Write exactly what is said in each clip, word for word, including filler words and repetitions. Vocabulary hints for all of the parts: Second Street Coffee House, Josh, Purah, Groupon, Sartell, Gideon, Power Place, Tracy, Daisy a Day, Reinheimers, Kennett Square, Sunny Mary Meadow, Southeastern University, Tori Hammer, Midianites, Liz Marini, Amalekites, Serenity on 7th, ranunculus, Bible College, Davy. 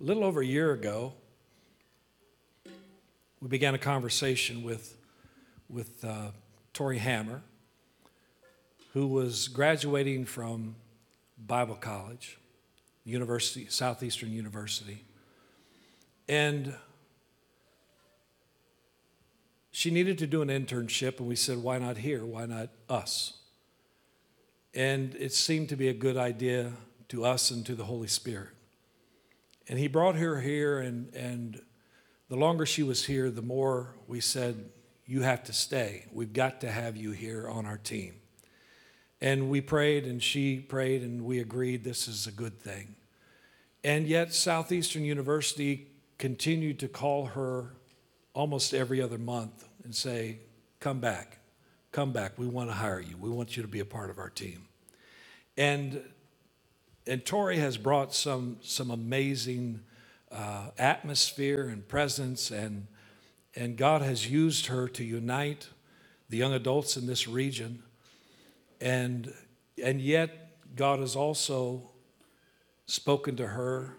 A little over a year ago, we began a conversation with, with uh, Tori Hammer, who was graduating from Bible College, University, Southeastern University. And she needed to do an internship, and we said, why not here? Why not us? And it seemed to be a good idea to us and to the Holy Spirit. And he brought her here, and, and the longer she was here, the more we said, you have to stay. We've got to have you here on our team. And we prayed, and she prayed, and we agreed this is a good thing. And yet Southeastern University continued to call her almost every other month and say, come back, come back. We want to hire you. We want you to be a part of our team. And and Tori has brought some some amazing uh, atmosphere and presence, and and God has used her to unite the young adults in this region. And and yet God has also spoken to her,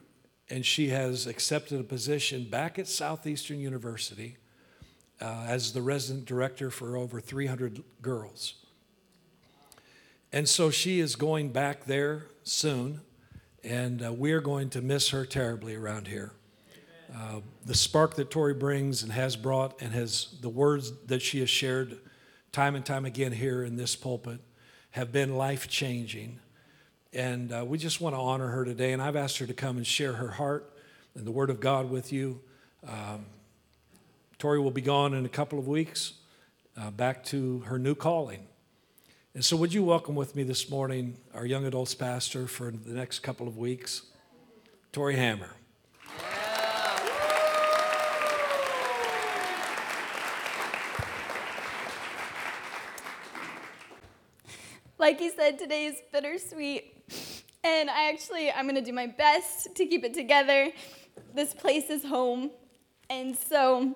and she has accepted a position back at Southeastern University uh, as the resident director for over three hundred girls. And so she is going back there soon, and uh, we're going to miss her terribly around here. Uh, the spark that Tori brings and has brought, and has the words that she has shared time and time again here in this pulpit, have been life-changing. And uh, we just want to honor her today. And I've asked her to come and share her heart and the Word of God with you. Um, Tori will be gone in a couple of weeks, uh, back to her new calling. And so would you welcome with me this morning our young adults pastor for the next couple of weeks, Tori Hammer. Like he said, today is bittersweet, and I actually, I'm going to do my best to keep it together. This place is home, and so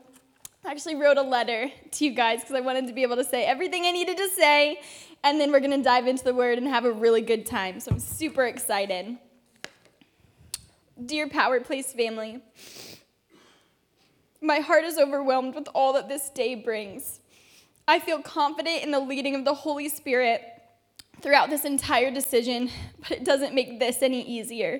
I actually wrote a letter to you guys because I wanted to be able to say everything I needed to say, and then we're going to dive into the Word and have a really good time, so I'm super excited. Dear Power Place family, my heart is overwhelmed with all that this day brings. I feel confident in the leading of the Holy Spirit throughout this entire decision, but it doesn't make this any easier.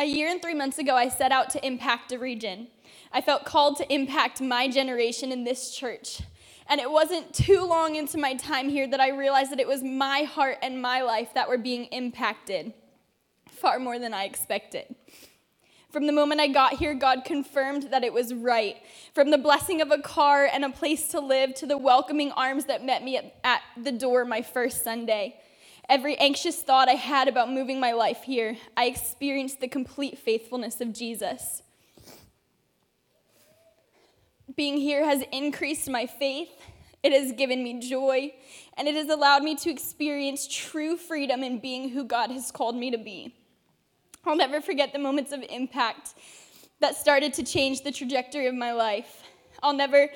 A year and three months ago, I set out to impact a region. I felt called to impact my generation in this church, and it wasn't too long into my time here that I realized that it was my heart and my life that were being impacted, far more than I expected. From the moment I got here, God confirmed that it was right. From the blessing of a car and a place to live to the welcoming arms that met me at, at the door my first Sunday. Every anxious thought I had about moving my life here, I experienced the complete faithfulness of Jesus. Being here has increased my faith, it has given me joy, and it has allowed me to experience true freedom in being who God has called me to be. I'll never forget the moments of impact that started to change the trajectory of my life. I'll never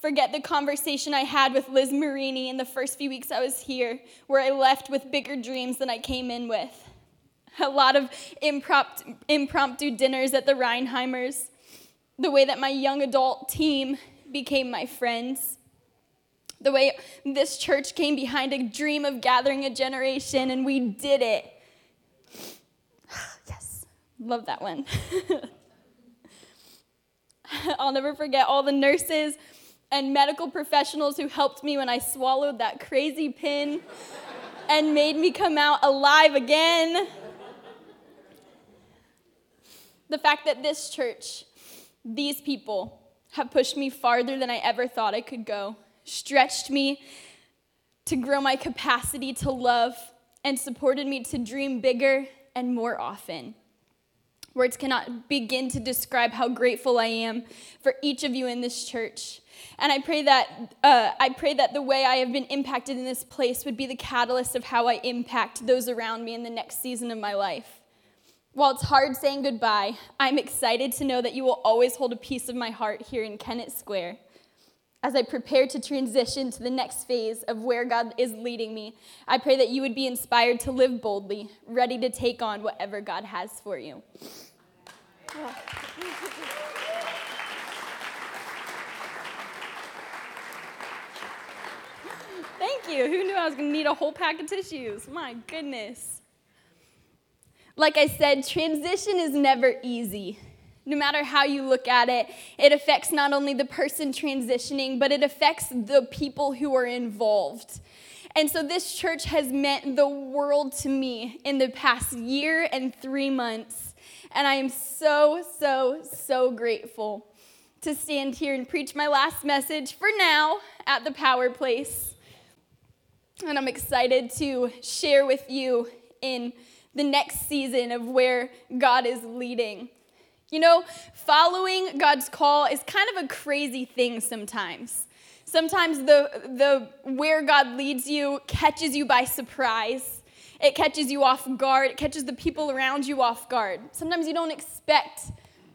forget the conversation I had with Liz Marini in the first few weeks I was here, where I left with bigger dreams than I came in with. A lot of impromptu, impromptu dinners at the Reinheimers, the way that my young adult team became my friends, the way this church came behind a dream of gathering a generation, and we did it. Yes, love that one. I'll never forget all the nurses and medical professionals who helped me when I swallowed that crazy pin and made me come out alive again. The fact that this church, these people, have pushed me farther than I ever thought I could go, stretched me to grow my capacity to love, and supported me to dream bigger and more often. Words cannot begin to describe how grateful I am for each of you in this church. And I pray that uh, I pray that the way I have been impacted in this place would be the catalyst of how I impact those around me in the next season of my life. While it's hard saying goodbye, I'm excited to know that you will always hold a piece of my heart here in Kennett Square as I prepare to transition to the next phase of where God is leading me. I pray that you would be inspired to live boldly, ready to take on whatever God has for you. Thank you. Who knew I was going to need a whole pack of tissues? My goodness. Like I said, transition is never easy. No matter how you look at it, it affects not only the person transitioning, but it affects the people who are involved. And so this church has meant the world to me in the past year and three months. And I am so, so, so grateful to stand here and preach my last message for now at the Power Place. And I'm excited to share with you in the next season of where God is leading. You know, following God's call is kind of a crazy thing sometimes. Sometimes the the where God leads you catches you by surprise. It catches you off guard. It catches the people around you off guard. Sometimes you don't expect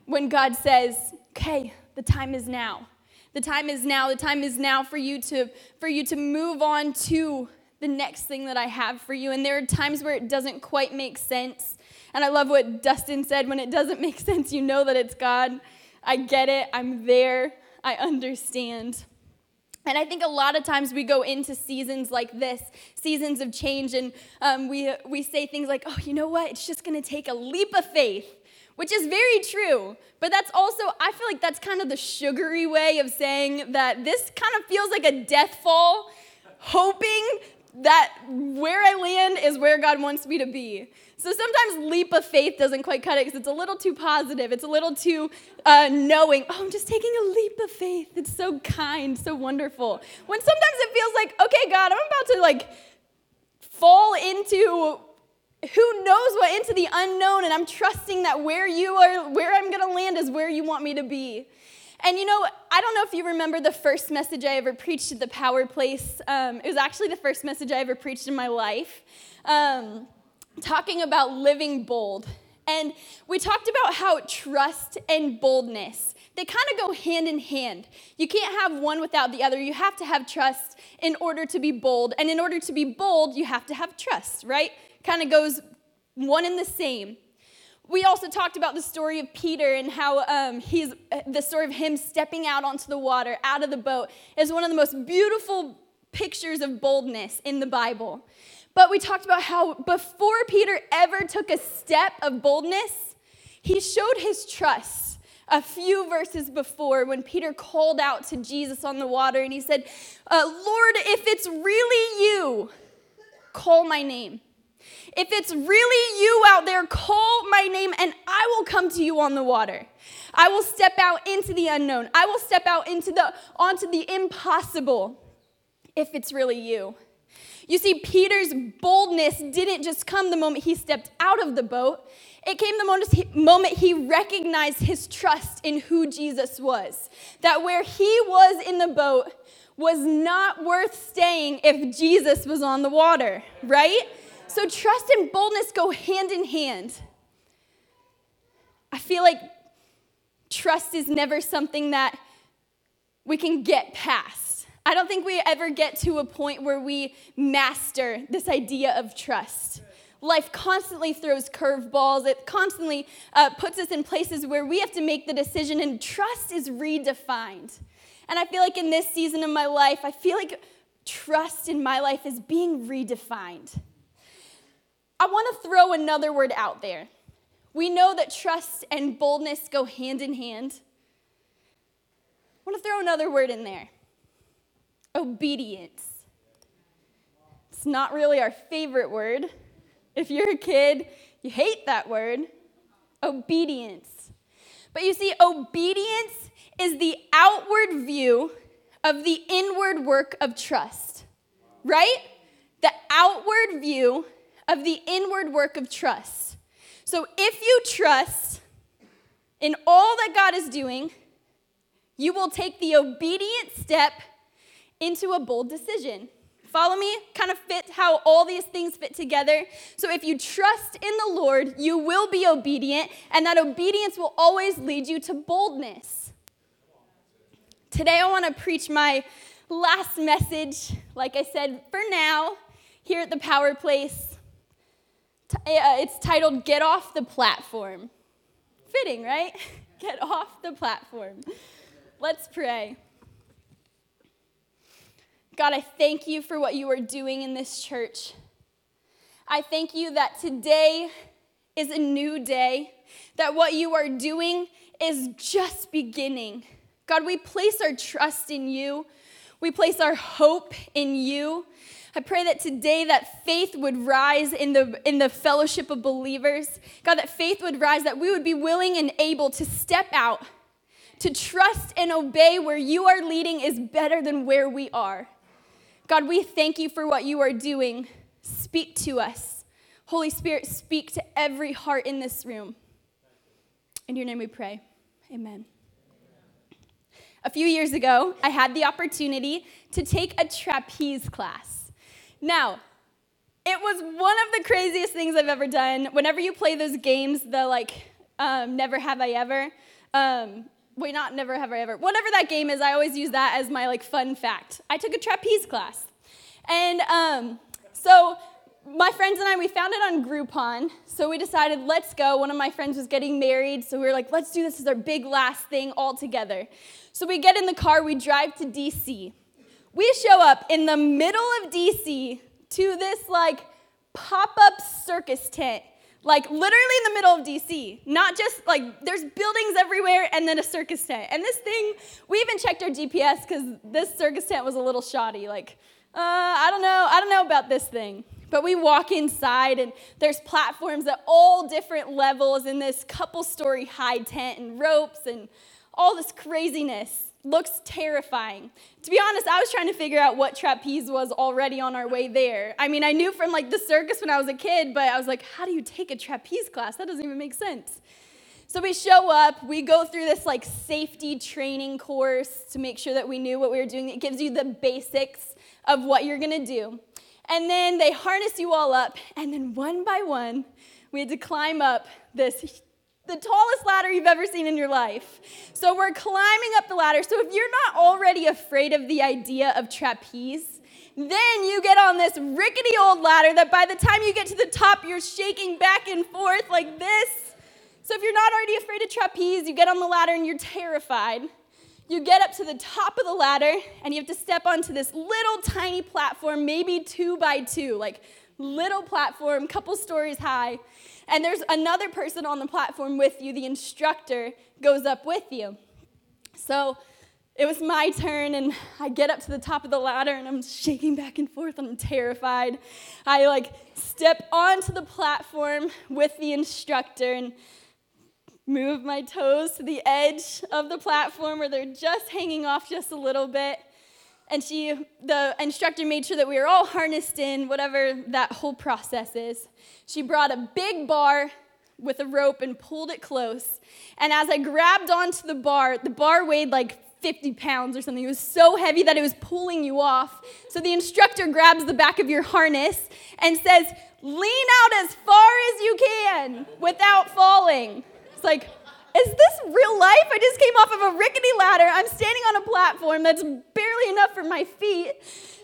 when God says, okay, the time is now. The time is now. The time is now for you to for you to move on to the next thing that I have for you. And there are times where it doesn't quite make sense. And I love what Dustin said, when it doesn't make sense, you know that it's God. I get it. I'm there. I understand. And I think a lot of times we go into seasons like this, seasons of change, and um, we we say things like, oh, you know what? It's just going to take a leap of faith, which is very true. But that's also, I feel like that's kind of the sugary way of saying that this kind of feels like a death fall, hoping that where I land is where God wants me to be. So sometimes leap of faith doesn't quite cut it because it's a little too positive. It's a little too uh, knowing, oh, I'm just taking a leap of faith. It's so kind, so wonderful. When sometimes it feels like, okay, God, I'm about to like fall into who knows what, into the unknown, and I'm trusting that where you are, where I'm going to land is where you want me to be. And you know, I don't know if you remember the first message I ever preached at the Power Place. Um, it was actually the first message I ever preached in my life, um, talking about living bold. And we talked about how trust and boldness, they kind of go hand in hand. You can't have one without the other. You have to have trust in order to be bold. And in order to be bold, you have to have trust, right? Kind of goes one in the same. We also talked about the story of Peter and how um, he's the story of him stepping out onto the water, out of the boat, is one of the most beautiful pictures of boldness in the Bible. But we talked about how before Peter ever took a step of boldness, he showed his trust a few verses before when Peter called out to Jesus on the water and he said, uh, Lord, if it's really you, call my name. If it's really you out there, call my name and I will come to you on the water. I will step out into the unknown. I will step out into the onto the impossible if it's really you. You see, Peter's boldness didn't just come the moment he stepped out of the boat. It came the moment he recognized his trust in who Jesus was. That where he was in the boat was not worth staying if Jesus was on the water, right? So trust and boldness go hand in hand. I feel like trust is never something that we can get past. I don't think we ever get to a point where we master this idea of trust. Life constantly throws curveballs. It constantly uh, puts us in places where we have to make the decision, and trust is redefined. And I feel like in this season of my life, I feel like trust in my life is being redefined. I want to throw another word out there. We know that trust and boldness go hand in hand. I want to throw another word in there. Obedience. It's not really our favorite word. If you're a kid, you hate that word. Obedience. But you see, obedience is the outward view of the inward work of trust, right? The outward view of the inward work of trust. So if you trust in all that God is doing, you will take the obedient step into a bold decision. Follow me? Kind of fit how all these things fit together. So if you trust in the Lord, you will be obedient, and that obedience will always lead you to boldness. Today I want to preach my last message, like I said, for now, here at the Power Place. It's titled, Get Off the Platform. Fitting, right? Get off the platform. Let's pray. God, I thank you for what you are doing in this church. I thank you that today is a new day, that what you are doing is just beginning. God, we place our trust in you. We place our hope in you. I pray that today that faith would rise in the in the fellowship of believers. God, that faith would rise, that we would be willing and able to step out, to trust and obey where you are leading is better than where we are. God, we thank you for what you are doing. Speak to us. Holy Spirit, speak to every heart in this room. In your name we pray. Amen. A few years ago, I had the opportunity to take a trapeze class. Now, it was one of the craziest things I've ever done. Whenever you play those games, the like, um, never have I ever, um, wait, not never have I ever, whatever that game is, I always use that as my like fun fact. I took a trapeze class. And um, so my friends and I, we found it on Groupon, so we decided, let's go. One of my friends was getting married, so we were like, let's do this as our big last thing all together. So we get in the car, we drive to D C. We show up in the middle of D C to this, like, pop-up circus tent, like, literally in the middle of D C, not just, like, there's buildings everywhere and then a circus tent. And this thing, we even checked our G P S because this circus tent was a little shoddy, like, uh, I don't know, I don't know about this thing. But we walk inside, and there's platforms at all different levels in this couple-story high tent and ropes and all this craziness. Looks terrifying. To be honest, I was trying to figure out what trapeze was already on our way there. I mean, I knew from, like, the circus when I was a kid, but I was like, how do you take a trapeze class? That doesn't even make sense. So we show up. We go through this, like, safety training course to make sure that we knew what we were doing. It gives you the basics of what you're going to do. And then they harness you all up, and then one by one, we had to climb up this, the tallest ladder you've ever seen in your life. So we're climbing up the ladder. So if you're not already afraid of the idea of trapeze, then you get on this rickety old ladder that by the time you get to the top, you're shaking back and forth like this. So if you're not already afraid of trapeze, you get on the ladder and you're terrified. You get up to the top of the ladder, and you have to step onto this little tiny platform, maybe two by two, like little platform, couple stories high. And there's another person on the platform with you. The instructor goes up with you. So it was my turn, and I get up to the top of the ladder, and I'm shaking back and forth. I'm terrified. I, like, step onto the platform with the instructor, and move my toes to the edge of the platform where they're just hanging off just a little bit. And she, the instructor made sure that we were all harnessed in, whatever that whole process is. She brought a big bar with a rope and pulled it close. And as I grabbed onto the bar, the bar weighed like fifty pounds or something. It was so heavy that it was pulling you off. So the instructor grabs the back of your harness and says, lean out as far as you can without falling. It's like, is this real life? I just came off of a rickety ladder. I'm standing on a platform that's barely enough for my feet.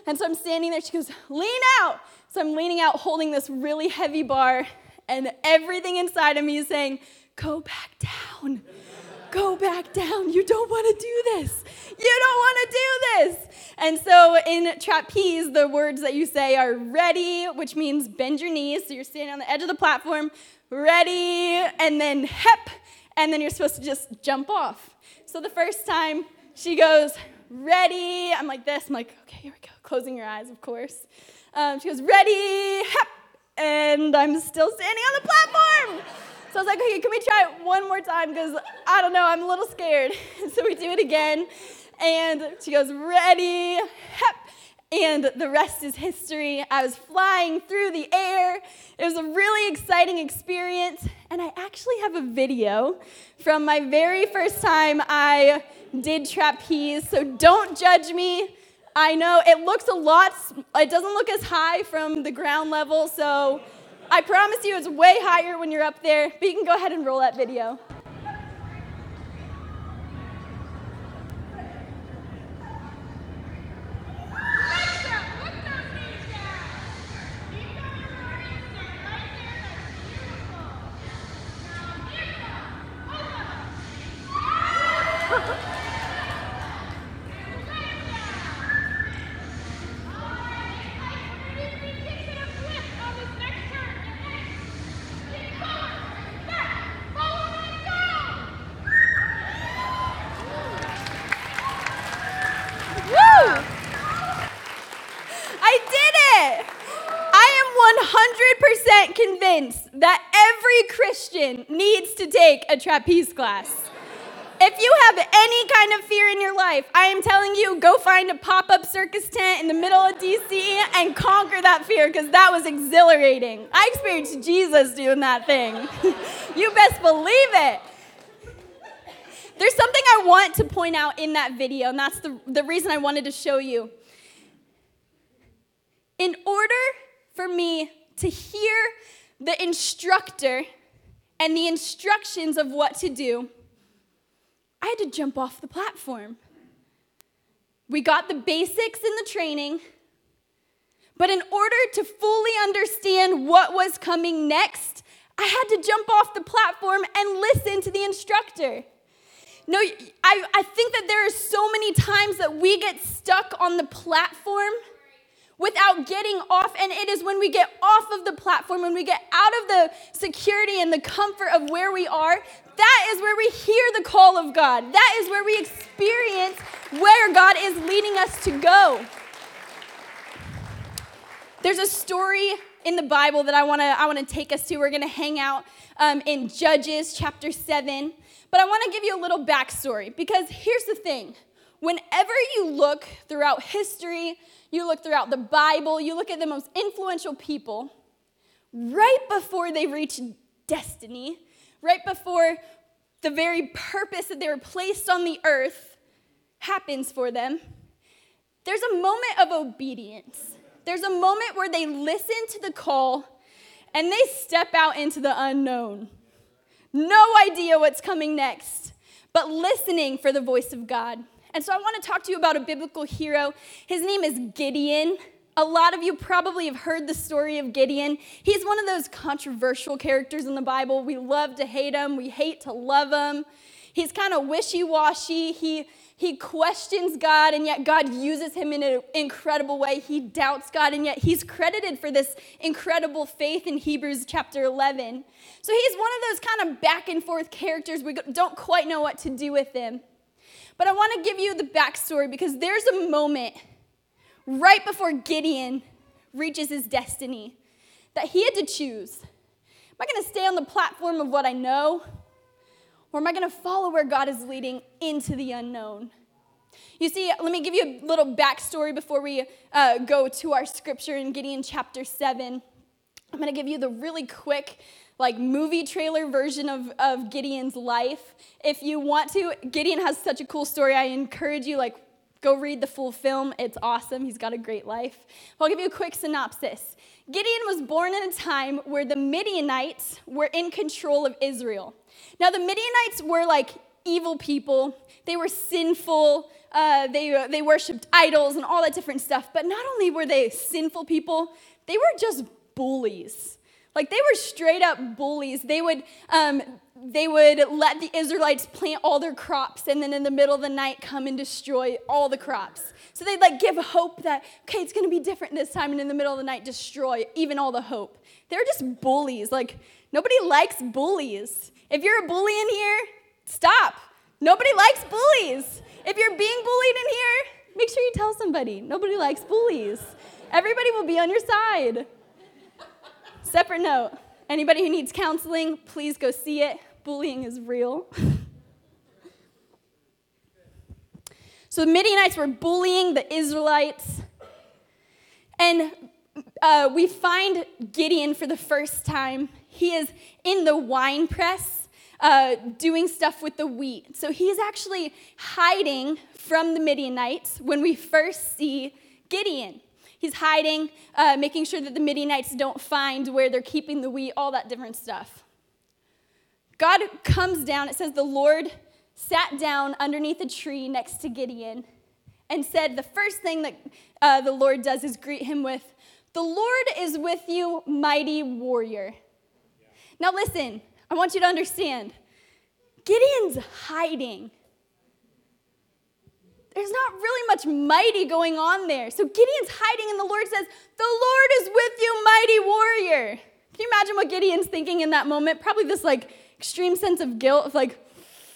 And so I'm standing there. She goes, lean out. So I'm leaning out, holding this really heavy bar. And everything inside of me is saying, go back down. Go back down. You don't want to do this. You don't want to do this. And so in trapeze, the words that you say are ready, which means bend your knees. So you're standing on the edge of the platform. Ready, and then hep, and then you're supposed to just jump off. So the first time she goes, ready, I'm like this, I'm like, okay, here we go, closing your eyes, of course. Um, she goes, ready, hep, and I'm still standing on the platform. So I was like, okay, can we try it one more time, because I don't know, I'm a little scared. So we do it again, and she goes, ready, hep. And the rest is history. I was flying through the air. It was a really exciting experience. And I actually have a video from my very first time I did trapeze. So don't judge me. I know it looks a lot, it doesn't look as high from the ground level. So I promise you it's way higher when you're up there. But you can go ahead and roll that video. convinced that every Christian needs to take a trapeze class. If you have any kind of fear in your life, I am telling you, go find a pop-up circus tent in the middle of D C and conquer that fear, because that was exhilarating. I experienced Jesus doing that thing. You best believe it. There's something I want to point out in that video, and that's the, the reason I wanted to show you. In order for me to hear the instructor and the instructions of what to do, I had to jump off the platform. We got the basics in the training, but in order to fully understand what was coming next, I had to jump off the platform and listen to the instructor. No, I, I think that there are so many times that we get stuck on the platform without getting off, and it is when we get off of the platform, when we get out of the security and the comfort of where we are, that is where we hear the call of God. That is where we experience where God is leading us to go. There's a story in the Bible that I want to I want to take us to. We're going to hang out um, in Judges chapter seven, but I want to give you a little backstory, because here's the thing. Whenever you look throughout history, you look throughout the Bible, you look at the most influential people, right before they reach destiny, right before the very purpose that they were placed on the earth happens for them, there's a moment of obedience. There's a moment where they listen to the call and they step out into the unknown. No idea what's coming next, but listening for the voice of God. And so I want to talk to you about a biblical hero. His name is Gideon. A lot of you probably have heard the story of Gideon. He's one of those controversial characters in the Bible. We love to hate him. We hate to love him. He's kind of wishy-washy. He, he questions God, and yet God uses him in an incredible way. He doubts God, and yet he's credited for this incredible faith in Hebrews chapter eleven. So he's one of those kind of back-and-forth characters. We don't quite know what to do with him. But I want to give you the backstory, because there's a moment right before Gideon reaches his destiny that he had to choose. Am I going to stay on the platform of what I know, or am I going to follow where God is leading into the unknown? You see, let me give you a little backstory before we uh, go to our scripture in Gideon chapter seven. I'm going to give you the really quick like movie trailer version of, of Gideon's life. If you want to, Gideon has such a cool story. I encourage you, like, go read the full film. It's awesome. He's got a great life. I'll give you a quick synopsis. Gideon was born in a time where the Midianites were in control of Israel. Now, the Midianites were like evil people. They were sinful. Uh, they, they worshipped idols and all that different stuff. But not only were they sinful people, they were just bullies. Like, they were straight up bullies. They would um, they would let the Israelites plant all their crops, and then in the middle of the night come and destroy all the crops. So they'd like give hope that, okay, it's going to be different this time, and in the middle of the night destroy even all the hope. They're just bullies. Like, nobody likes bullies. If you're a bully in here, stop. Nobody likes bullies. If you're being bullied in here, make sure you tell somebody. Nobody likes bullies. Everybody will be on your side. Separate note, anybody who needs counseling, please go see it. Bullying is real. So the Midianites were bullying the Israelites. And uh, we find Gideon for the first time. He is in the wine press uh, doing stuff with the wheat. So he's actually hiding from the Midianites when we first see Gideon. He's hiding, uh, making sure that the Midianites don't find where they're keeping the wheat, all that different stuff. God comes down. It says the Lord sat down underneath a tree next to Gideon and said the first thing that uh, the Lord does is greet him with, "The Lord is with you, mighty warrior." Yeah. Now listen, I want you to understand, Gideon's hiding. There's not really much mighty going on there. So Gideon's hiding, and the Lord says, "The Lord is with you, mighty warrior." Can you imagine what Gideon's thinking in that moment? Probably this like extreme sense of guilt of like,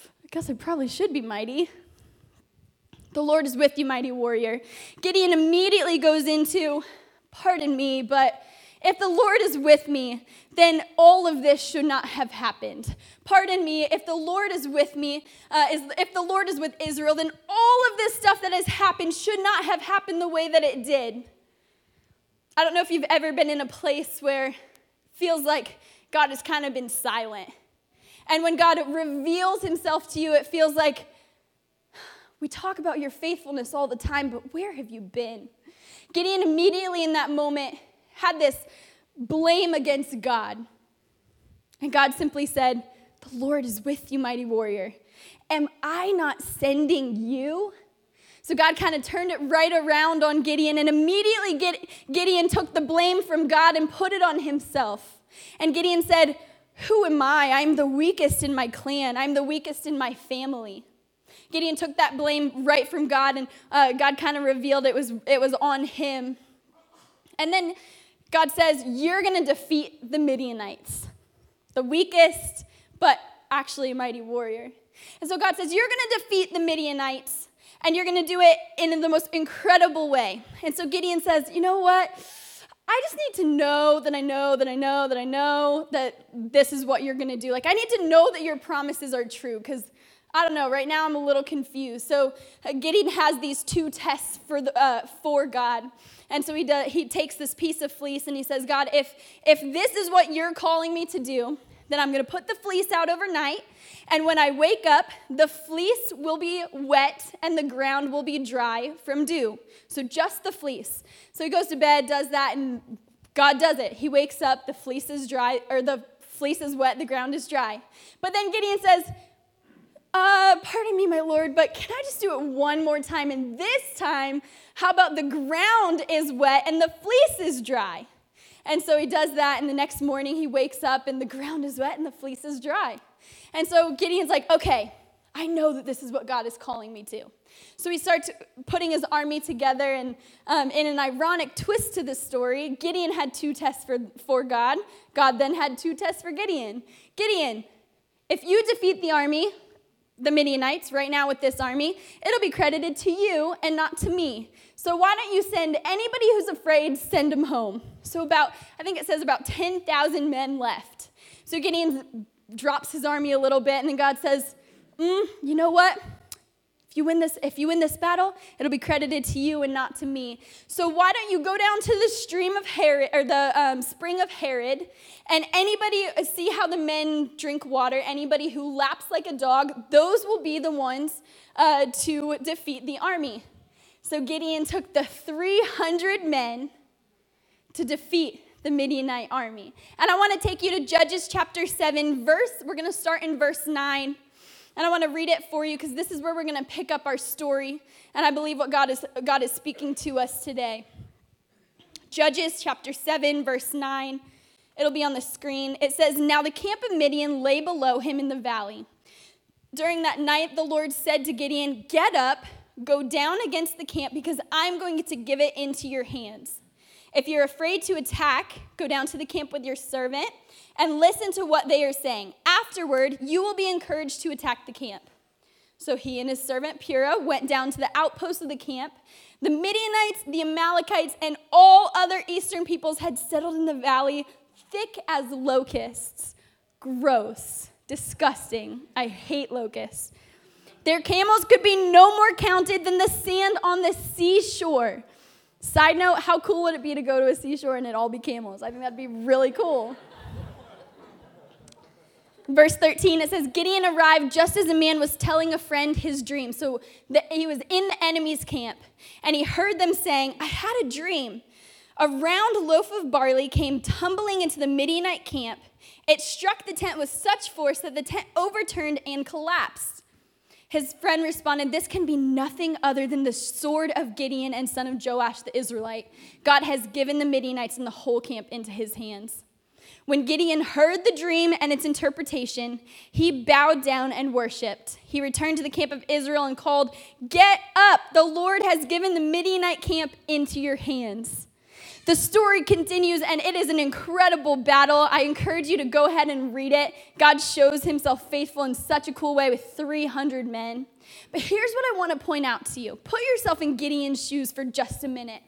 I guess I probably should be mighty. The Lord is with you, mighty warrior. Gideon immediately goes into, pardon me, but If the Lord is with me, then all of this should not have happened. Pardon me, if the Lord is with me, uh, is, if the Lord is with Israel, then all of this stuff that has happened should not have happened the way that it did. I don't know if you've ever been in a place where it feels like God has kind of been silent. And when God reveals himself to you, it feels like, we talk about your faithfulness all the time, but where have you been? Gideon immediately in that moment had this blame against God. And God simply said, the Lord is with you, mighty warrior. Am I not sending you? So God kind of turned it right around on Gideon, and immediately Gideon took the blame from God and put it on himself. And Gideon said, who am I? I'm the weakest in my clan. I'm the weakest in my family. Gideon took that blame right from God, and uh, God kind of revealed it was, it was on him. And then God says, you're going to defeat the Midianites, the weakest, but actually a mighty warrior. And so God says, you're going to defeat the Midianites, and you're going to do it in the most incredible way. And so Gideon says, you know what? I just need to know that I know that I know that I know that this is what you're going to do. Like, I need to know that your promises are true, because I don't know, right now I'm a little confused. So uh, Gideon has these two tests for the, uh, for God. And so he does, he takes this piece of fleece and he says, God, if if this is what you're calling me to do, then I'm going to put the fleece out overnight. And when I wake up, the fleece will be wet and the ground will be dry from dew. So just the fleece. So he goes to bed, does that, and God does it. He wakes up, the fleece is dry, or the fleece is wet, the ground is dry. But then Gideon says, Uh, pardon me, my Lord, but can I just do it one more time? And this time, how about the ground is wet and the fleece is dry? And so he does that, and the next morning he wakes up, and the ground is wet and the fleece is dry. And so Gideon's like, okay, I know that this is what God is calling me to. So he starts putting his army together, and um, in an ironic twist to this story, Gideon had two tests for, for God. God then had two tests for Gideon. Gideon, if you defeat the army, the Midianites, right now with this army, it'll be credited to you and not to me. So why don't you send anybody who's afraid, send them home. So about, I think it says about ten thousand men left. So Gideon drops his army a little bit, and then God says, mm, you know what? If you win this, if you win this battle, it'll be credited to you and not to me. So why don't you go down to the stream of Herod, or the um, spring of Herod, and anybody, see how the men drink water, anybody who laps like a dog, those will be the ones uh, to defeat the army. So Gideon took the three hundred men to defeat the Midianite army. And I want to take you to Judges chapter seven, verse, we're going to start in verse nine. And I want to read it for you, because this is where we're going to pick up our story, and I believe what God is God is speaking to us today. Judges chapter seven, verse nine. It'll be on the screen. It says, now the camp of Midian lay below him in the valley. During that night, the Lord said to Gideon, get up, go down against the camp, because I'm going to give it into your hands. If you're afraid to attack, go down to the camp with your servant and listen to what they are saying. Afterward, you will be encouraged to attack the camp. So he and his servant Purah went down to the outposts of the camp. The Midianites, the Amalekites, and all other eastern peoples had settled in the valley, thick as locusts. Gross, disgusting. I hate locusts. Their camels could be no more counted than the sand on the seashore. Side note, how cool would it be to go to a seashore and it all be camels? I think that'd be really cool. Verse thirteen, it says, Gideon arrived just as a man was telling a friend his dream. So the, he was in the enemy's camp, and he heard them saying, I had a dream. A round loaf of barley came tumbling into the Midianite camp. It struck the tent with such force that the tent overturned and collapsed. His friend responded, this can be nothing other than the sword of Gideon and son of Joash the Israelite. God has given the Midianites and the whole camp into his hands. When Gideon heard the dream and its interpretation, he bowed down and worshipped. He returned to the camp of Israel and called, get up, the Lord has given the Midianite camp into your hands. The story continues, and it is an incredible battle. I encourage you to go ahead and read it. God shows himself faithful in such a cool way with three hundred men. But here's what I want to point out to you. Put yourself in Gideon's shoes for just a minute.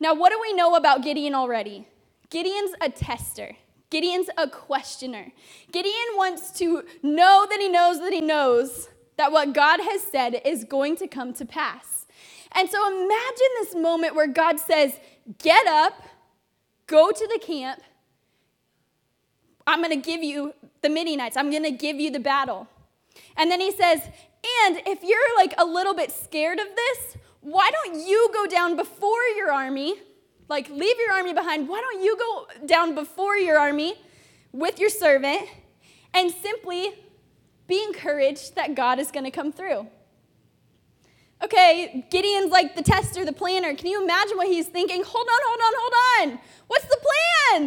Now, what do we know about Gideon already? Gideon's a tester. Gideon's a questioner. Gideon wants to know that he knows that he knows that what God has said is going to come to pass. And so imagine this moment where God says, get up, go to the camp. I'm going to give you the Midianites. I'm going to give you the battle. And then he says, and if you're like a little bit scared of this, why don't you go down before your army? Like, leave your army behind. Why don't you go down before your army with your servant and simply be encouraged that God is going to come through? Okay, Gideon's like the tester, the planner. Can you imagine what he's thinking? Hold on, hold on, hold on. What's the plan?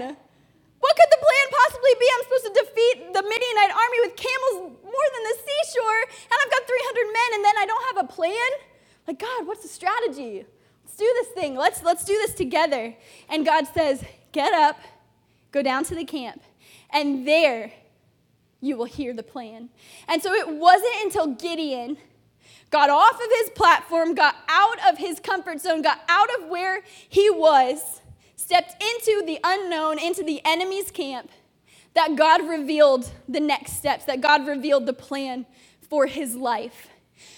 What could the plan possibly be? I'm supposed to defeat the Midianite army with camels more than the seashore, and I've got three hundred men, and then I don't have a plan? Like, God, what's the strategy? Let's do this thing. Let's, let's do this together. And God says, get up, go down to the camp, and there you will hear the plan. And so it wasn't until Gideon got off of his platform, got out of his comfort zone, got out of where he was, stepped into the unknown, into the enemy's camp, that God revealed the next steps, that God revealed the plan for his life.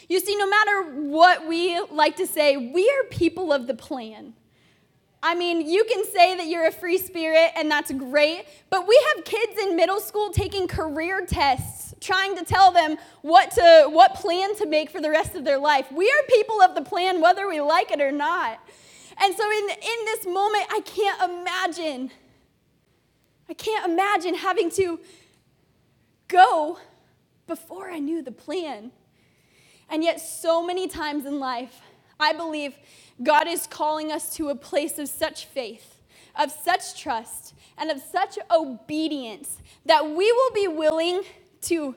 You see, no matter what we like to say, we are people of the plan. I mean, you can say that you're a free spirit, and that's great, but we have kids in middle school taking career tests, trying to tell them what to, what plan to make for the rest of their life. We are people of the plan, whether we like it or not. And so in, in this moment, I can't imagine, I can't imagine having to go before I knew the plan. And yet so many times in life, I believe God is calling us to a place of such faith, of such trust, and of such obedience that we will be willing to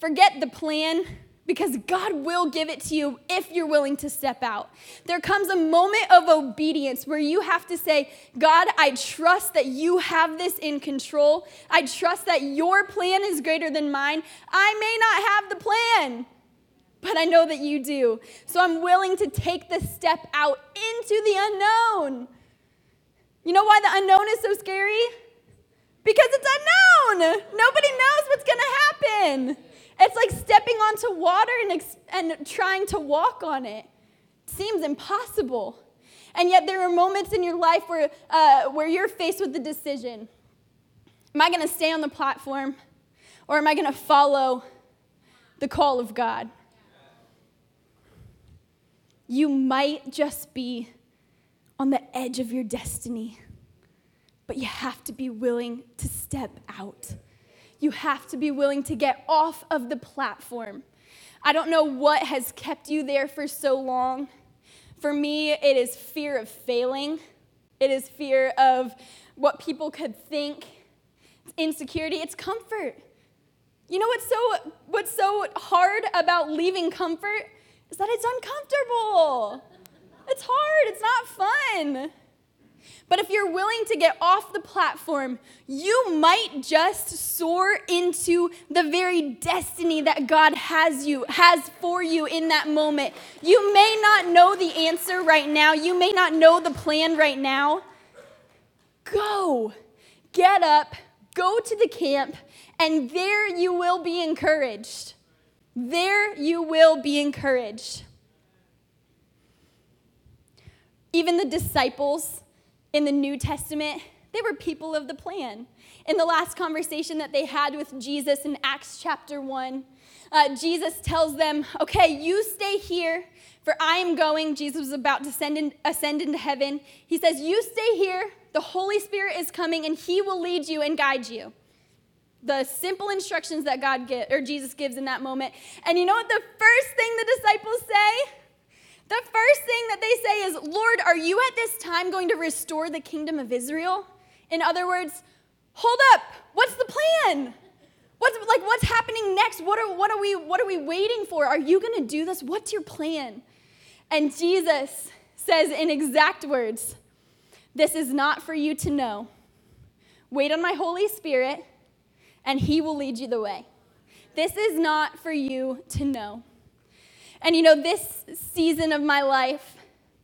forget the plan, because God will give it to you if you're willing to step out. There comes a moment of obedience where you have to say, God, I trust that you have this in control. I trust that your plan is greater than mine. I may not have the plan, but I know that you do. So I'm willing to take the step out into the unknown. You know why the unknown is so scary? Because it's unknown. Nobody knows what's going to happen. It's like stepping onto water and, ex- and trying to walk on it. It seems impossible. And yet there are moments in your life where, uh, where you're faced with the decision. Am I going to stay on the platform, or am I going to follow the call of God? You might just be on the edge of your destiny, but you have to be willing to step out. You have to be willing to get off of the platform. I don't know what has kept you there for so long. For me, it is fear of failing. It is fear of what people could think. It's insecurity. It's comfort. You know what's so, what's so hard about leaving comfort? Is that it's uncomfortable. It's hard. It's not fun. But if you're willing to get off the platform, you might just soar into the very destiny that God has you, has for you in that moment. You may not know the answer right now. You may not know the plan right now. Go. Get up. Go to the camp. And there you will be encouraged. There you will be encouraged. Even the disciples in the New Testament, they were people of the plan. In the last conversation that they had with Jesus in Acts chapter one, uh, Jesus tells them, okay, you stay here, for I am going. Jesus was about to ascend, in, ascend into heaven. He says, you stay here. The Holy Spirit is coming, and he will lead you and guide you. The simple instructions that God give, or Jesus gives in that moment. And you know what the first thing the disciples say? The first thing that they say is, Lord, are you at this time going to restore the kingdom of Israel? In other words, hold up. What's the plan? What's like what's happening next? What are what are we what are we waiting for? Are you going to do this? What's your plan? And Jesus says in exact words, this is not for you to know. Wait on my Holy Spirit, and he will lead you the way. This is not for you to know. And you know, this season of my life,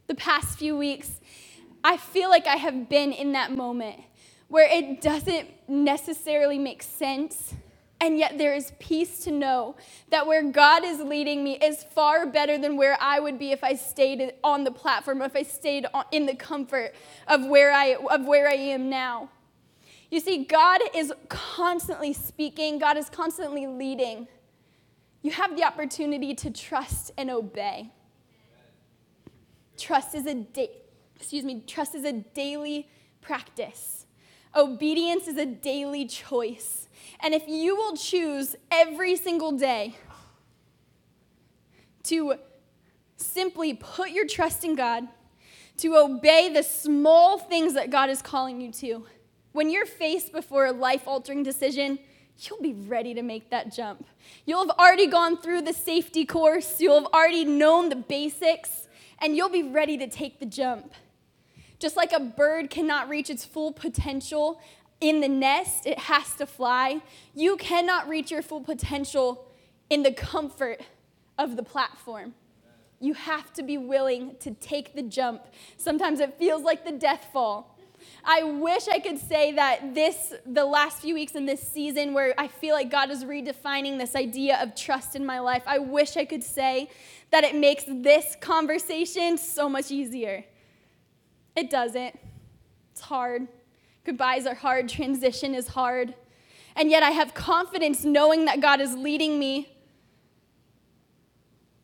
the past few weeks, I feel like I have been in that moment where it doesn't necessarily make sense, and yet there is peace to know that where God is leading me is far better than where I would be if I stayed on the platform, if I stayed in the comfort of where I, of where I am now. You see, God is constantly speaking. God is constantly leading. You have the opportunity to trust and obey. Trust is a da- excuse me, trust is a daily practice. Obedience is a daily choice. And if you will choose every single day to simply put your trust in God, to obey the small things that God is calling you to, when you're faced before a life-altering decision, you'll be ready to make that jump. You'll have already gone through the safety course. You'll have already known the basics, and you'll be ready to take the jump. Just like a bird cannot reach its full potential in the nest, it has to fly. You cannot reach your full potential in the comfort of the platform. You have to be willing to take the jump. Sometimes it feels like the death fall. I wish I could say that this, the last few weeks in this season where I feel like God is redefining this idea of trust in my life, I wish I could say that it makes this conversation so much easier. It doesn't. It's hard. Goodbyes are hard. Transition is hard. And yet I have confidence knowing that God is leading me.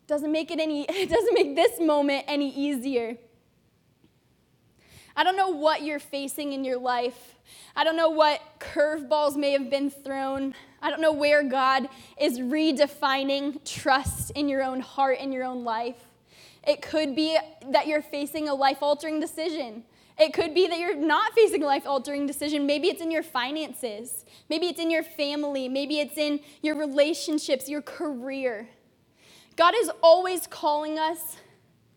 Doesn't make it any, it doesn't make this moment any easier. I don't know what you're facing in your life. I don't know what curveballs may have been thrown. I don't know where God is redefining trust in your own heart, in your own life. It could be that you're facing a life-altering decision. It could be that you're not facing a life-altering decision. Maybe it's in your finances. Maybe it's in your family. Maybe it's in your relationships, your career. God is always calling us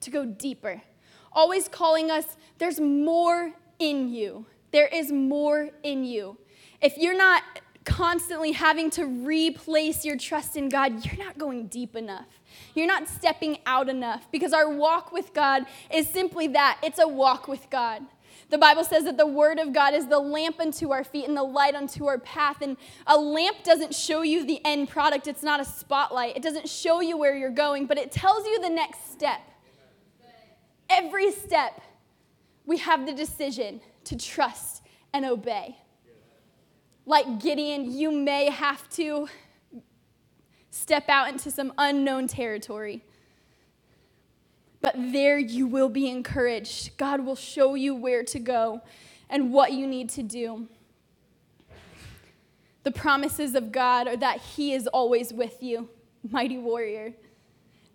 to go deeper. Always calling us, there's more in you. There is more in you. If you're not constantly having to replace your trust in God, you're not going deep enough. You're not stepping out enough, because our walk with God is simply that. It's a walk with God. The Bible says that the word of God is the lamp unto our feet and the light unto our path. And a lamp doesn't show you the end product. It's not a spotlight. It doesn't show you where you're going, but it tells you the next step. Every step, we have the decision to trust and obey. Like Gideon, you may have to step out into some unknown territory. But there you will be encouraged. God will show you where to go and what you need to do. The promises of God are that He is always with you, mighty warrior.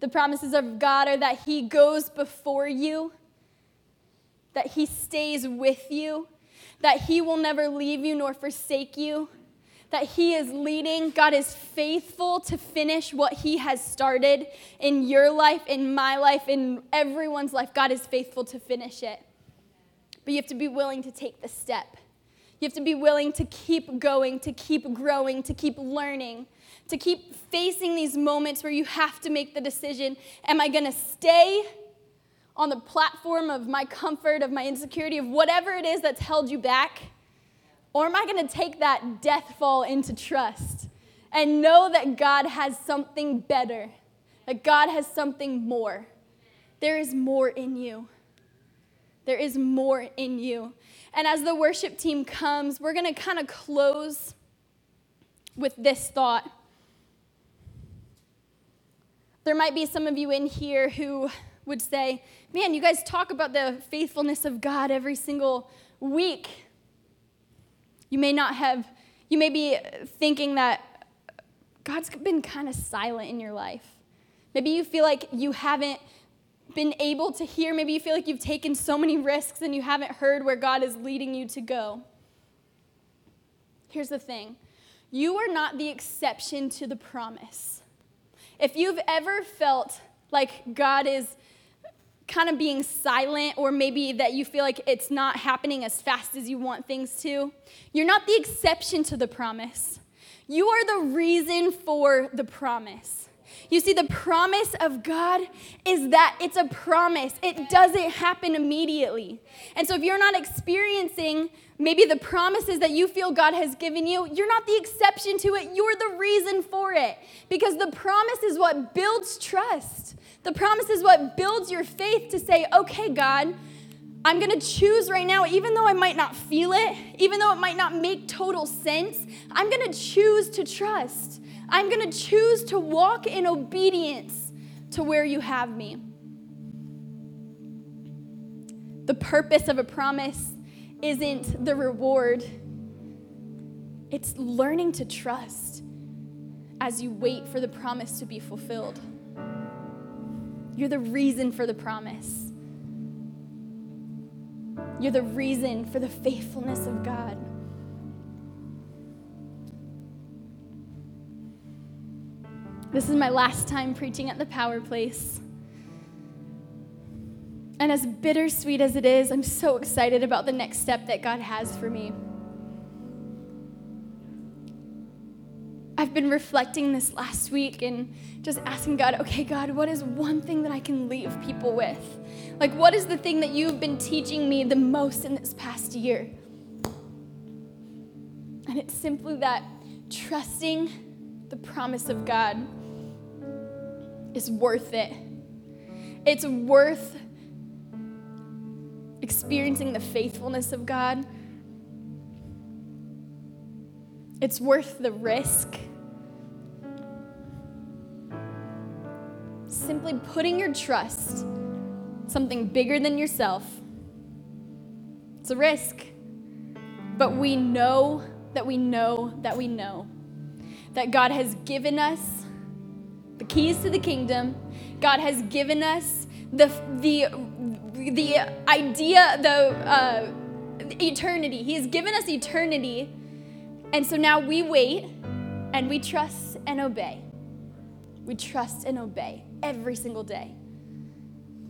The promises of God are that He goes before you, that He stays with you, that He will never leave you nor forsake you, that He is leading. God is faithful to finish what He has started in your life, in my life, in everyone's life. God is faithful to finish it. But you have to be willing to take the step. You have to be willing to keep going, to keep growing, to keep learning, to keep facing these moments where you have to make the decision, am I going to stay on the platform of my comfort, of my insecurity, of whatever it is that's held you back, or am I going to take that death fall into trust and know that God has something better, that God has something more? There is more in you. There is more in you. And as the worship team comes, we're going to kind of close with this thought. There might be some of you in here who would say, man, you guys talk about the faithfulness of God every single week. You may not have, you may be thinking that God's been kind of silent in your life. Maybe you feel like you haven't been able to hear. Maybe you feel like you've taken so many risks and you haven't heard where God is leading you to go. Here's the thing. You are not the exception to the promise. If you've ever felt like God is kind of being silent, or maybe that you feel like it's not happening as fast as you want things to, you're not the exception to the promise. You are the reason for the promise. You see, the promise of God is that it's a promise. It doesn't happen immediately. And so if you're not experiencing maybe the promises that you feel God has given you, you're not the exception to it. You're the reason for it. Because the promise is what builds trust. The promise is what builds your faith to say, okay, God, I'm going to choose right now, even though I might not feel it, even though it might not make total sense, I'm going to choose to trust. I'm going to choose to walk in obedience to where you have me. The purpose of a promise isn't the reward. It's learning to trust as you wait for the promise to be fulfilled. You're the reason for the promise. You're the reason for the faithfulness of God. This is my last time preaching at the Power Place. And as bittersweet as it is, I'm so excited about the next step that God has for me. I've been reflecting this last week and just asking God, okay, God, what is one thing that I can leave people with? Like, what is the thing that you've been teaching me the most in this past year? And it's simply that trusting the promise of God is worth it. It's worth experiencing the faithfulness of God. It's worth the risk. Simply putting your trust in something bigger than yourself. It's a risk. But we know that we know that we know that God has given us the keys to the kingdom. God has given us the the the idea, the uh, eternity. He has given us eternity, and so now we wait, and we trust and obey. We trust and obey every single day.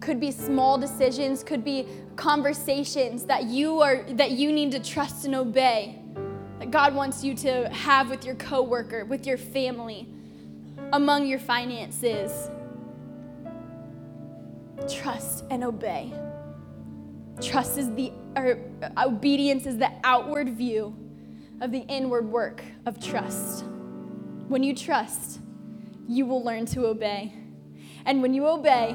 Could be small decisions, could be conversations that you are that you need to trust and obey, that God wants you to have with your coworker, with your family, among your finances. Trust and obey. Trust is the, or obedience is the outward view of the inward work of trust. When you trust, you will learn to obey. And when you obey,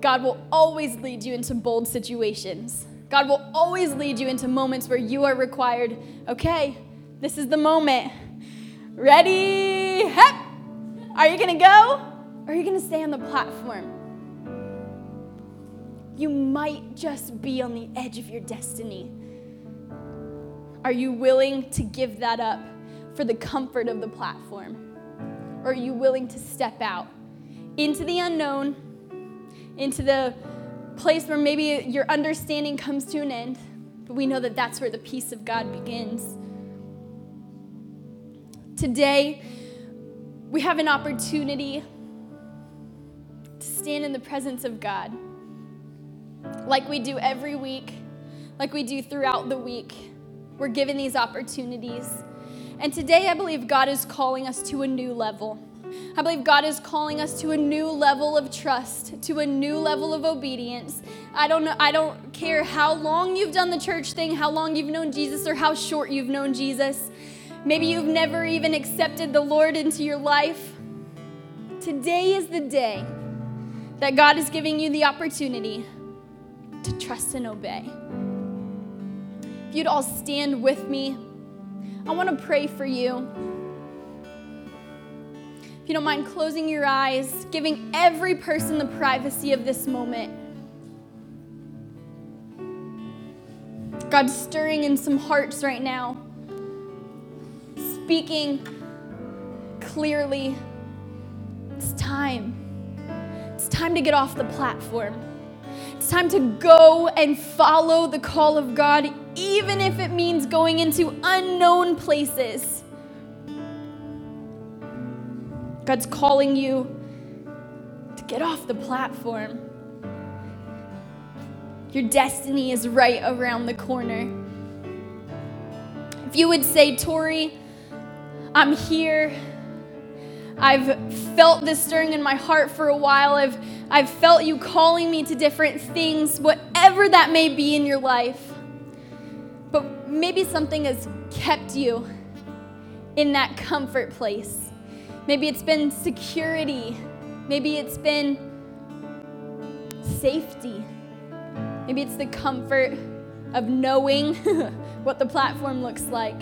God will always lead you into bold situations. God will always lead you into moments where you are required, okay, this is the moment. Ready? Hep! Are you gonna go? Or are you gonna stay on the platform? You might just be on the edge of your destiny. Are you willing to give that up for the comfort of the platform? Or are you willing to step out into the unknown, into the place where maybe your understanding comes to an end, but we know that that's where the peace of God begins. Today, we have an opportunity to stand in the presence of God, like we do every week, like we do throughout the week. We're given these opportunities. And today I believe God is calling us to a new level. I believe God is calling us to a new level of trust, to a new level of obedience. I don't know, I don't care how long you've done the church thing, how long you've known Jesus, or how short you've known Jesus. Maybe you've never even accepted the Lord into your life. Today is the day that God is giving you the opportunity to trust and obey. If you'd all stand with me, I want to pray for you. If you don't mind closing your eyes, giving every person the privacy of this moment. God's stirring in some hearts right now, speaking clearly. It's time. It's time to get off the platform. It's time to go and follow the call of God, even if it means going into unknown places. God's calling you to get off the platform. Your destiny is right around the corner. If you would say, Tori, I'm here. I've felt this stirring in my heart for a while. I've, I've felt you calling me to different things, whatever that may be in your life. But maybe something has kept you in that comfort place. Maybe it's been security. Maybe it's been safety. Maybe it's the comfort of knowing what the platform looks like.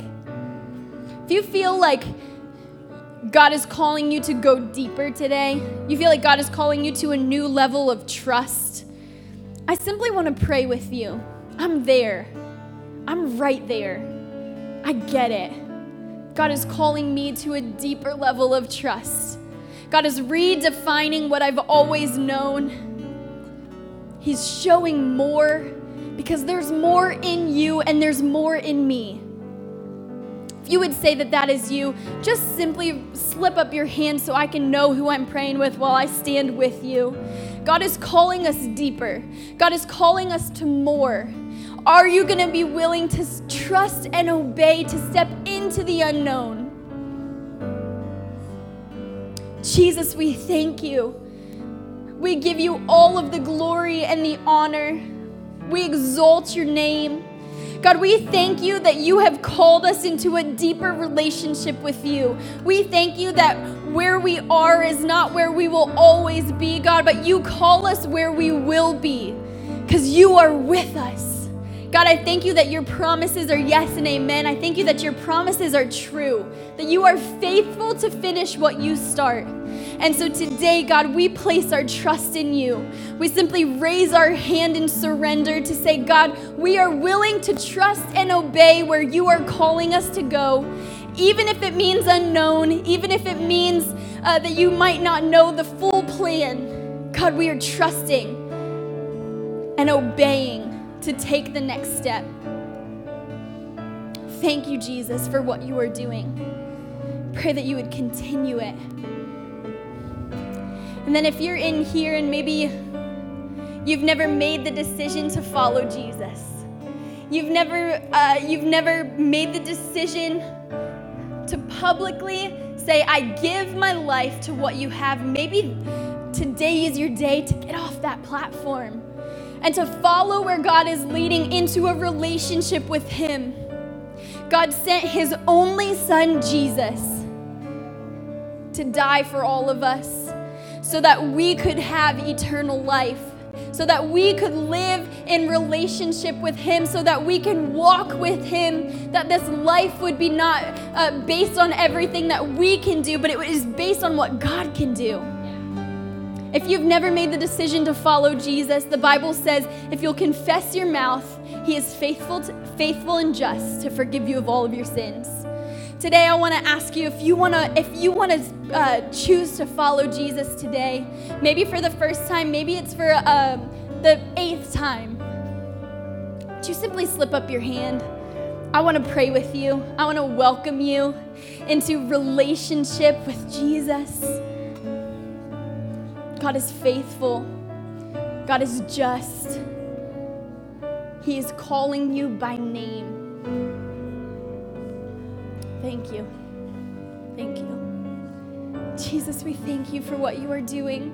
If you feel like God is calling you to go deeper today, you feel like God is calling you to a new level of trust, I simply want to pray with you. I'm there. I'm right there. I get it. God is calling me to a deeper level of trust. God is redefining what I've always known. He's showing more because there's more in you and there's more in me. If you would say that that is you, just simply slip up your hand so I can know who I'm praying with while I stand with you. God is calling us deeper. God is calling us to more. Are you going to be willing to trust and obey, to step into the unknown? Jesus, we thank you. We give you all of the glory and the honor. We exalt your name. God, we thank you that you have called us into a deeper relationship with you. We thank you that where we are is not where we will always be, God, but you call us where we will be because you are with us. God, I thank you that your promises are yes and amen. I thank you that your promises are true, that you are faithful to finish what you start. And so today, God, we place our trust in you. We simply raise our hand in surrender to say, God, we are willing to trust and obey where you are calling us to go, even if it means unknown, even if it means uh, that you might not know the full plan. God, we are trusting and obeying to take the next step. Thank you, Jesus, for what you are doing. Pray that you would continue it. And then if you're in here and maybe you've never made the decision to follow Jesus, you've never, uh, you've never made the decision to publicly say, I give my life to what you have. Maybe today is your day to get off that platform and to follow where God is leading into a relationship with him. God sent his only son, Jesus, to die for all of us, so that we could have eternal life, so that we could live in relationship with him, so that we can walk with him, that this life would be not uh, based on everything that we can do, but it is based on what God can do. If you've never made the decision to follow Jesus, the Bible says, if you'll confess your mouth, he is faithful, to, faithful and just to forgive you of all of your sins. Today, I want to ask you if you want to if you want to uh, choose to follow Jesus today, maybe for the first time, maybe it's for uh, the eighth time. Would you simply slip up your hand? I want to pray with you. I want to welcome you into relationship with Jesus. God is faithful. God is just. He is calling you by name. Thank you. Thank you. Jesus, we thank you for what you are doing.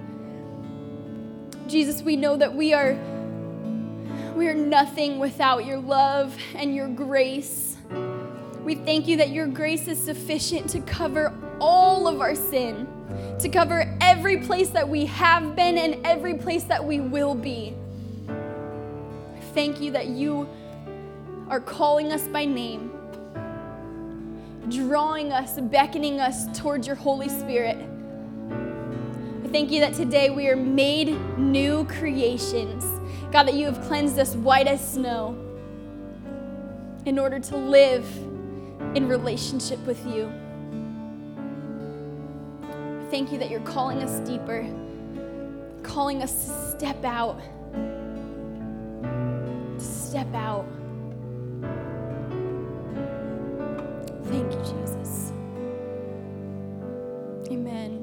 Jesus, we know that we are, we are nothing without your love and your grace. We thank you that your grace is sufficient to cover all of our sin, to cover every place that we have been and every place that we will be. Thank you that you are calling us by name, drawing us, beckoning us towards your Holy Spirit. I thank you that today we are made new creations. God, that you have cleansed us white as snow in order to live in relationship with you. I thank you that you're calling us deeper, calling us to step out, to step out. Thank you, Jesus. Amen.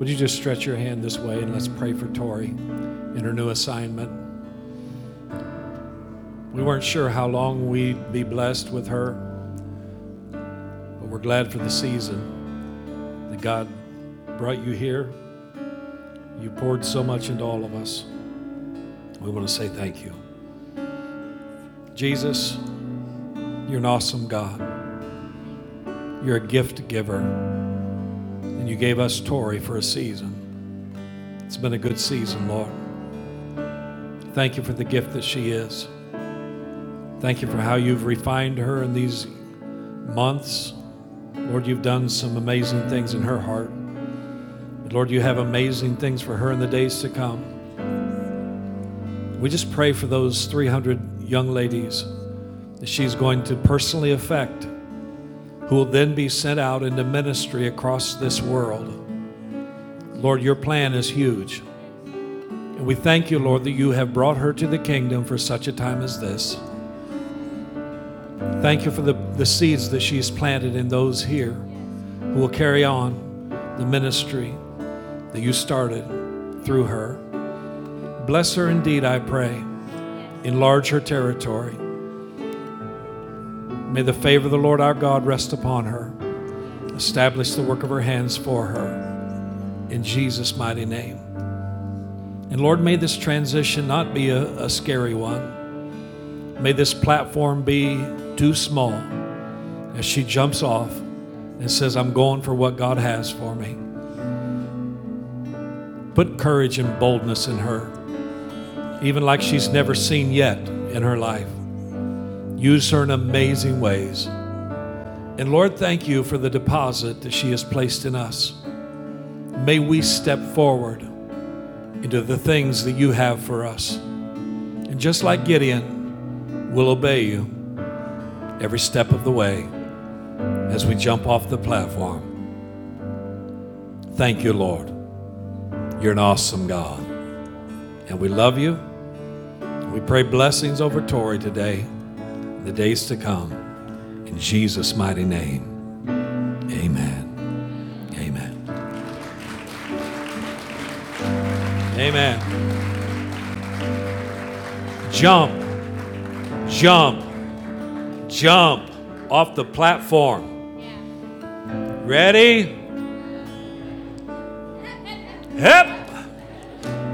Would you just stretch your hand this way and let's pray for Tori in her new assignment. We weren't sure how long we'd be blessed with her, but we're glad for the season that God brought you here. You poured so much into all of us. We want to say thank you. Jesus, you're an awesome God. You're a gift giver, and you gave us Tori for a season. It's been a good season, Lord. Thank you for the gift that she is. Thank you for how you've refined her in these months. Lord, you've done some amazing things in her heart. But Lord, you have amazing things for her in the days to come. We just pray for those three hundred young ladies that she's going to personally affect, who will then be sent out into ministry across this world. Lord, your plan is huge. And we thank you, Lord, that you have brought her to the kingdom for such a time as this. Thank you for the, the seeds that she's planted in those here who will carry on the ministry that you started through her. Bless her indeed, I pray. Enlarge her territory. May the favor of the Lord our God rest upon her. Establish the work of her hands for her. In Jesus' mighty name. And Lord, may this transition not be a, a scary one. May this platform be too small as she jumps off and says, I'm going for what God has for me. Put courage and boldness in her, even like she's never seen yet in her life. Use her in amazing ways. And Lord, thank you for the deposit that she has placed in us. May we step forward into the things that you have for us. And just like Gideon, we'll obey you every step of the way as we jump off the platform. Thank you, Lord. You're an awesome God. And we love you. We pray blessings over Tori today, the days to come. In Jesus' mighty name, amen. Amen. Amen. Jump. Jump. Jump off the platform. Yeah. Ready? Help!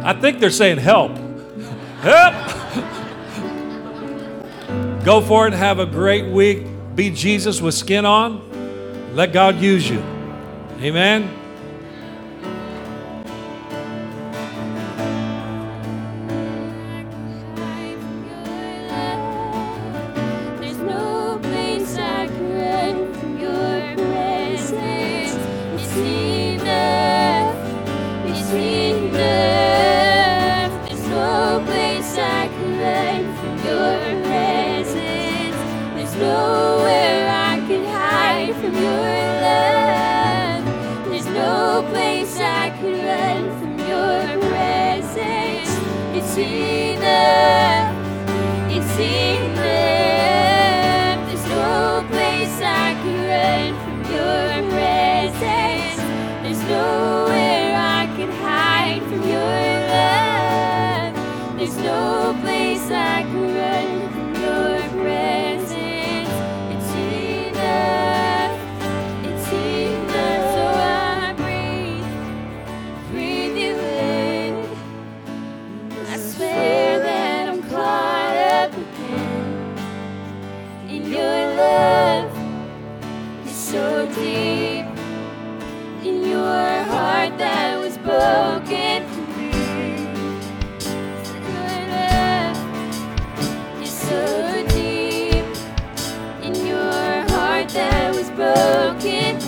I think they're saying help. Help! Go for it. Have a great week. Be Jesus with skin on. Let God use you. Amen. Broken.